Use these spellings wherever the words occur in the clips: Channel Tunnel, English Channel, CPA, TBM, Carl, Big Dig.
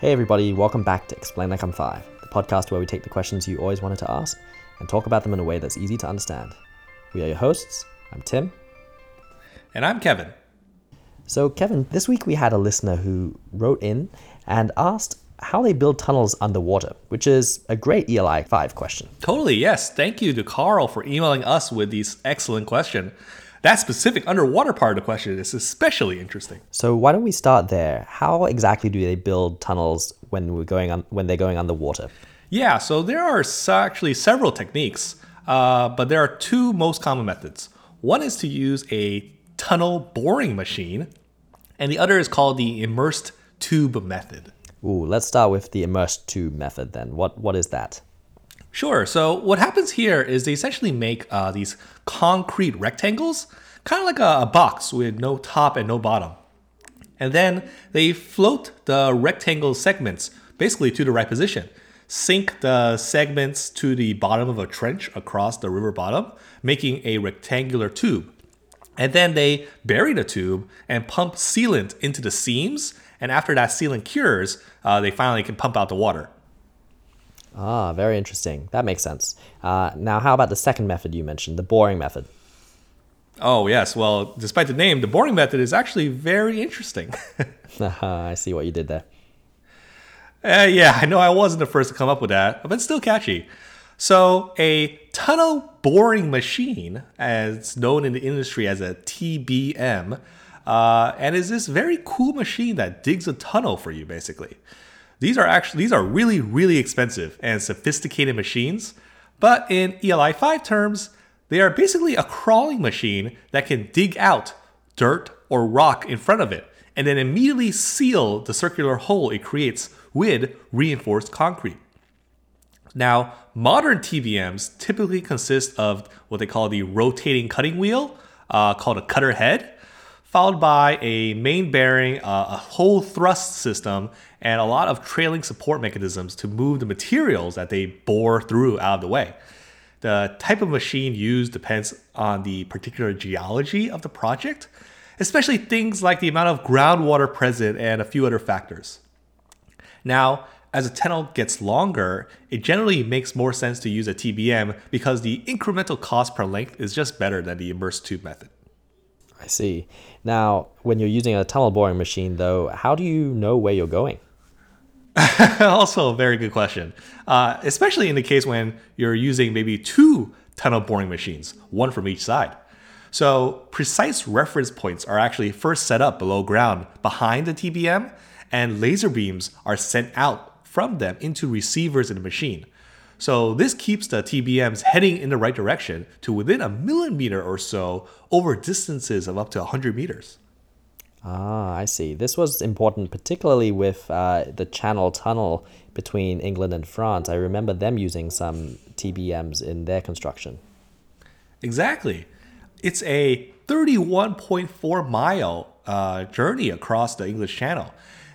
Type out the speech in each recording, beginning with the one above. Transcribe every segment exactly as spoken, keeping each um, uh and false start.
Hey everybody, welcome back to Explain Like I'm Five, the podcast where we take the questions you always wanted to ask and talk about them in a way that's easy to understand. We are your hosts. I'm Tim. And I'm Kevin. So Kevin, this week we had a listener who wrote in and asked how they build tunnels underwater, which is a great E L I five question. Totally, yes. Thank you to Carl for emailing us with this excellent question. That specific underwater part of the question is especially interesting. So why don't we start there? How exactly do they build tunnels when we're going on, when they're going underwater? Yeah, so there are actually several techniques, uh, but there are two most common methods. One is to use a tunnel boring machine, and the other is called the immersed tube method. Ooh, let's start with the immersed tube method then. What what is that? Sure. So what happens here is they essentially make uh, these concrete rectangles, kind of like a, a box with no top and no bottom. And then they float the rectangle segments basically to the right position, sink the segments to the bottom of a trench across the river bottom, making a rectangular tube. And then they bury the tube and pump sealant into the seams. And after that sealant cures, uh, they finally can pump out the water. Ah, very interesting. That makes sense. Uh, now, how about the second method you mentioned, the boring method? Oh, yes. Well, despite the name, the boring method is actually very interesting. I see what you did there. Uh, yeah, I know I wasn't the first to come up with that, but it's still catchy. So a tunnel boring machine, as known in the industry as a T B M, uh, and is this very cool machine that digs a tunnel for you, basically. These are actually these are really, really expensive and sophisticated machines, but in E L I five terms, they are basically a crawling machine that can dig out dirt or rock in front of it and then immediately seal the circular hole it creates with reinforced concrete. Now, modern T B Ms typically consist of what they call the rotating cutting wheel, uh, called a cutter head, followed by a main bearing, uh, a whole thrust system, and a lot of trailing support mechanisms to move the materials that they bore through out of the way. The type of machine used depends on the particular geology of the project, especially things like the amount of groundwater present and a few other factors. Now, as a tunnel gets longer, it generally makes more sense to use a T B M because the incremental cost per length is just better than the immersed tube method. I see. Now, when you're using a tunnel boring machine, though, how do you know where you're going? Also a very good question, uh, especially in the case when you're using maybe two tunnel boring machines, one from each side. So precise reference points are actually first set up below ground behind the T B M, and laser beams are sent out from them into receivers in the machine. So this keeps the T B Ms heading in the right direction to within a millimeter or so over distances of up to one hundred meters. Ah, I see. This was important, particularly with uh, the Channel Tunnel between England and France. I remember them using some T B Ms in their construction. Exactly. It's a thirty-one point four mile uh, journey across the English Channel,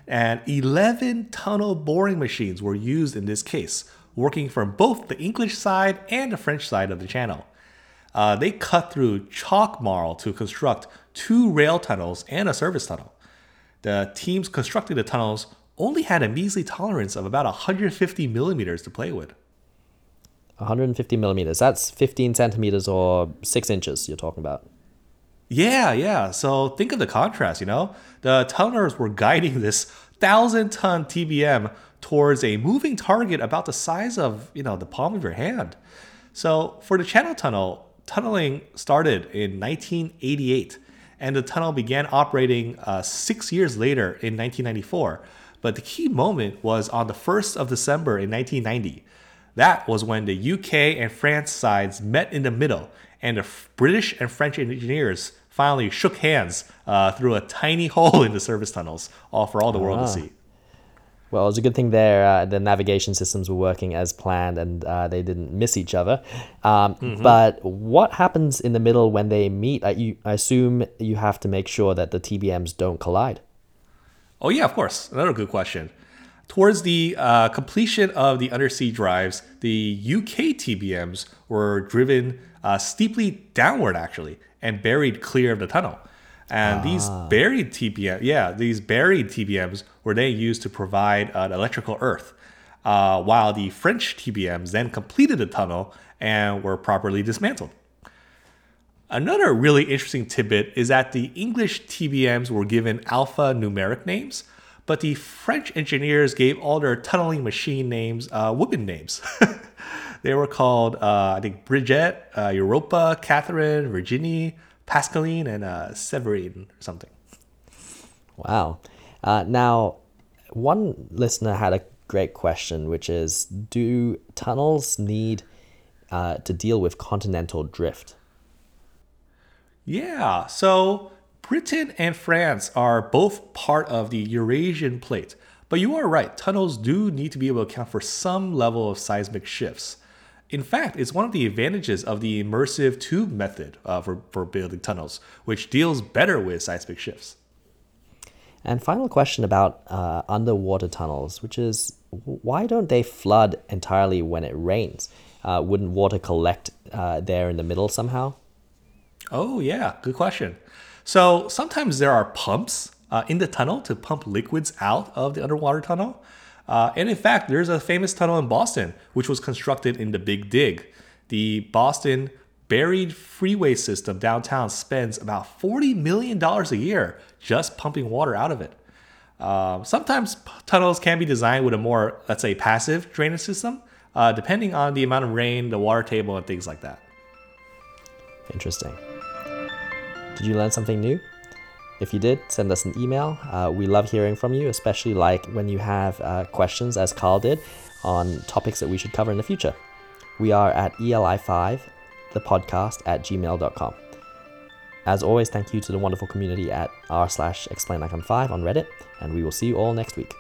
and eleven tunnel boring machines were used in this case, working from both the English side and the French side of the channel. Uh, they cut through chalk marl to construct two rail tunnels and a service tunnel. The teams constructing the tunnels only had a measly tolerance of about one hundred fifty millimeters to play with. one hundred fifty millimeters, that's fifteen centimeters or six inches you're talking about. Yeah, yeah, so think of the contrast, you know? The tunnelers were guiding this one thousand ton T B M towards a moving target about the size of, you know, the palm of your hand. So for the Channel Tunnel, tunneling started in nineteen eighty-eight, and the tunnel began operating uh, six years later in nineteen ninety-four. But the key moment was on the first of December in nineteen ninety. That was when the U K and France sides met in the middle, and the British and French engineers finally shook hands uh, through a tiny hole in the service tunnels, all for all the world ah. to see. Well, it's a good thing there uh, the navigation systems were working as planned and uh, they didn't miss each other. Um, mm-hmm. But what happens in the middle when they meet? I, you, I assume you have to make sure that the T B Ms don't collide. Oh, yeah, of course. Another good question. Towards the uh, completion of the undersea drives, the U K T B Ms were driven uh, steeply downward, actually, and buried clear of the tunnel. And ah. these buried T B M, yeah, these buried T B Ms were then used to provide an electrical earth, uh, while the French T B Ms then completed the tunnel and were properly dismantled. Another really interesting tidbit is that the English T B Ms were given alphanumeric names, but the French engineers gave all their tunneling machine names uh, women names. They were called, uh, I think, Bridget, uh, Europa, Catherine, Virginie, Pascaline, and uh, Severine or something. Wow. Uh, now, one listener had a great question, which is, do tunnels need uh, to deal with continental drift? Yeah, so Britain and France are both part of the Eurasian plate. But you are right, tunnels do need to be able to account for some level of seismic shifts. In fact, it's one of the advantages of the immersive tube method uh, for, for building tunnels, which deals better with seismic shifts. And final question about uh, underwater tunnels, which is, why don't they flood entirely when it rains? Uh, wouldn't water collect uh, there in the middle somehow? Oh yeah, good question. So sometimes there are pumps uh, in the tunnel to pump liquids out of the underwater tunnel. Uh, and in fact, there's a famous tunnel in Boston, which was constructed in the Big Dig. The Boston buried freeway system downtown spends about forty million dollars a year just pumping water out of it. Uh, sometimes tunnels can be designed with a more, let's say, passive drainage system, uh, depending on the amount of rain, the water table, and things like that. Interesting. Did you learn something new? If you did, send us an email. Uh, we love hearing from you, especially like when you have uh, questions, as Carl did, on topics that we should cover in the future. We are at E L I five the podcast at gmail dot com. As always, thank you to the wonderful community at r slash explain like I'm five on Reddit, and we will see you all next week.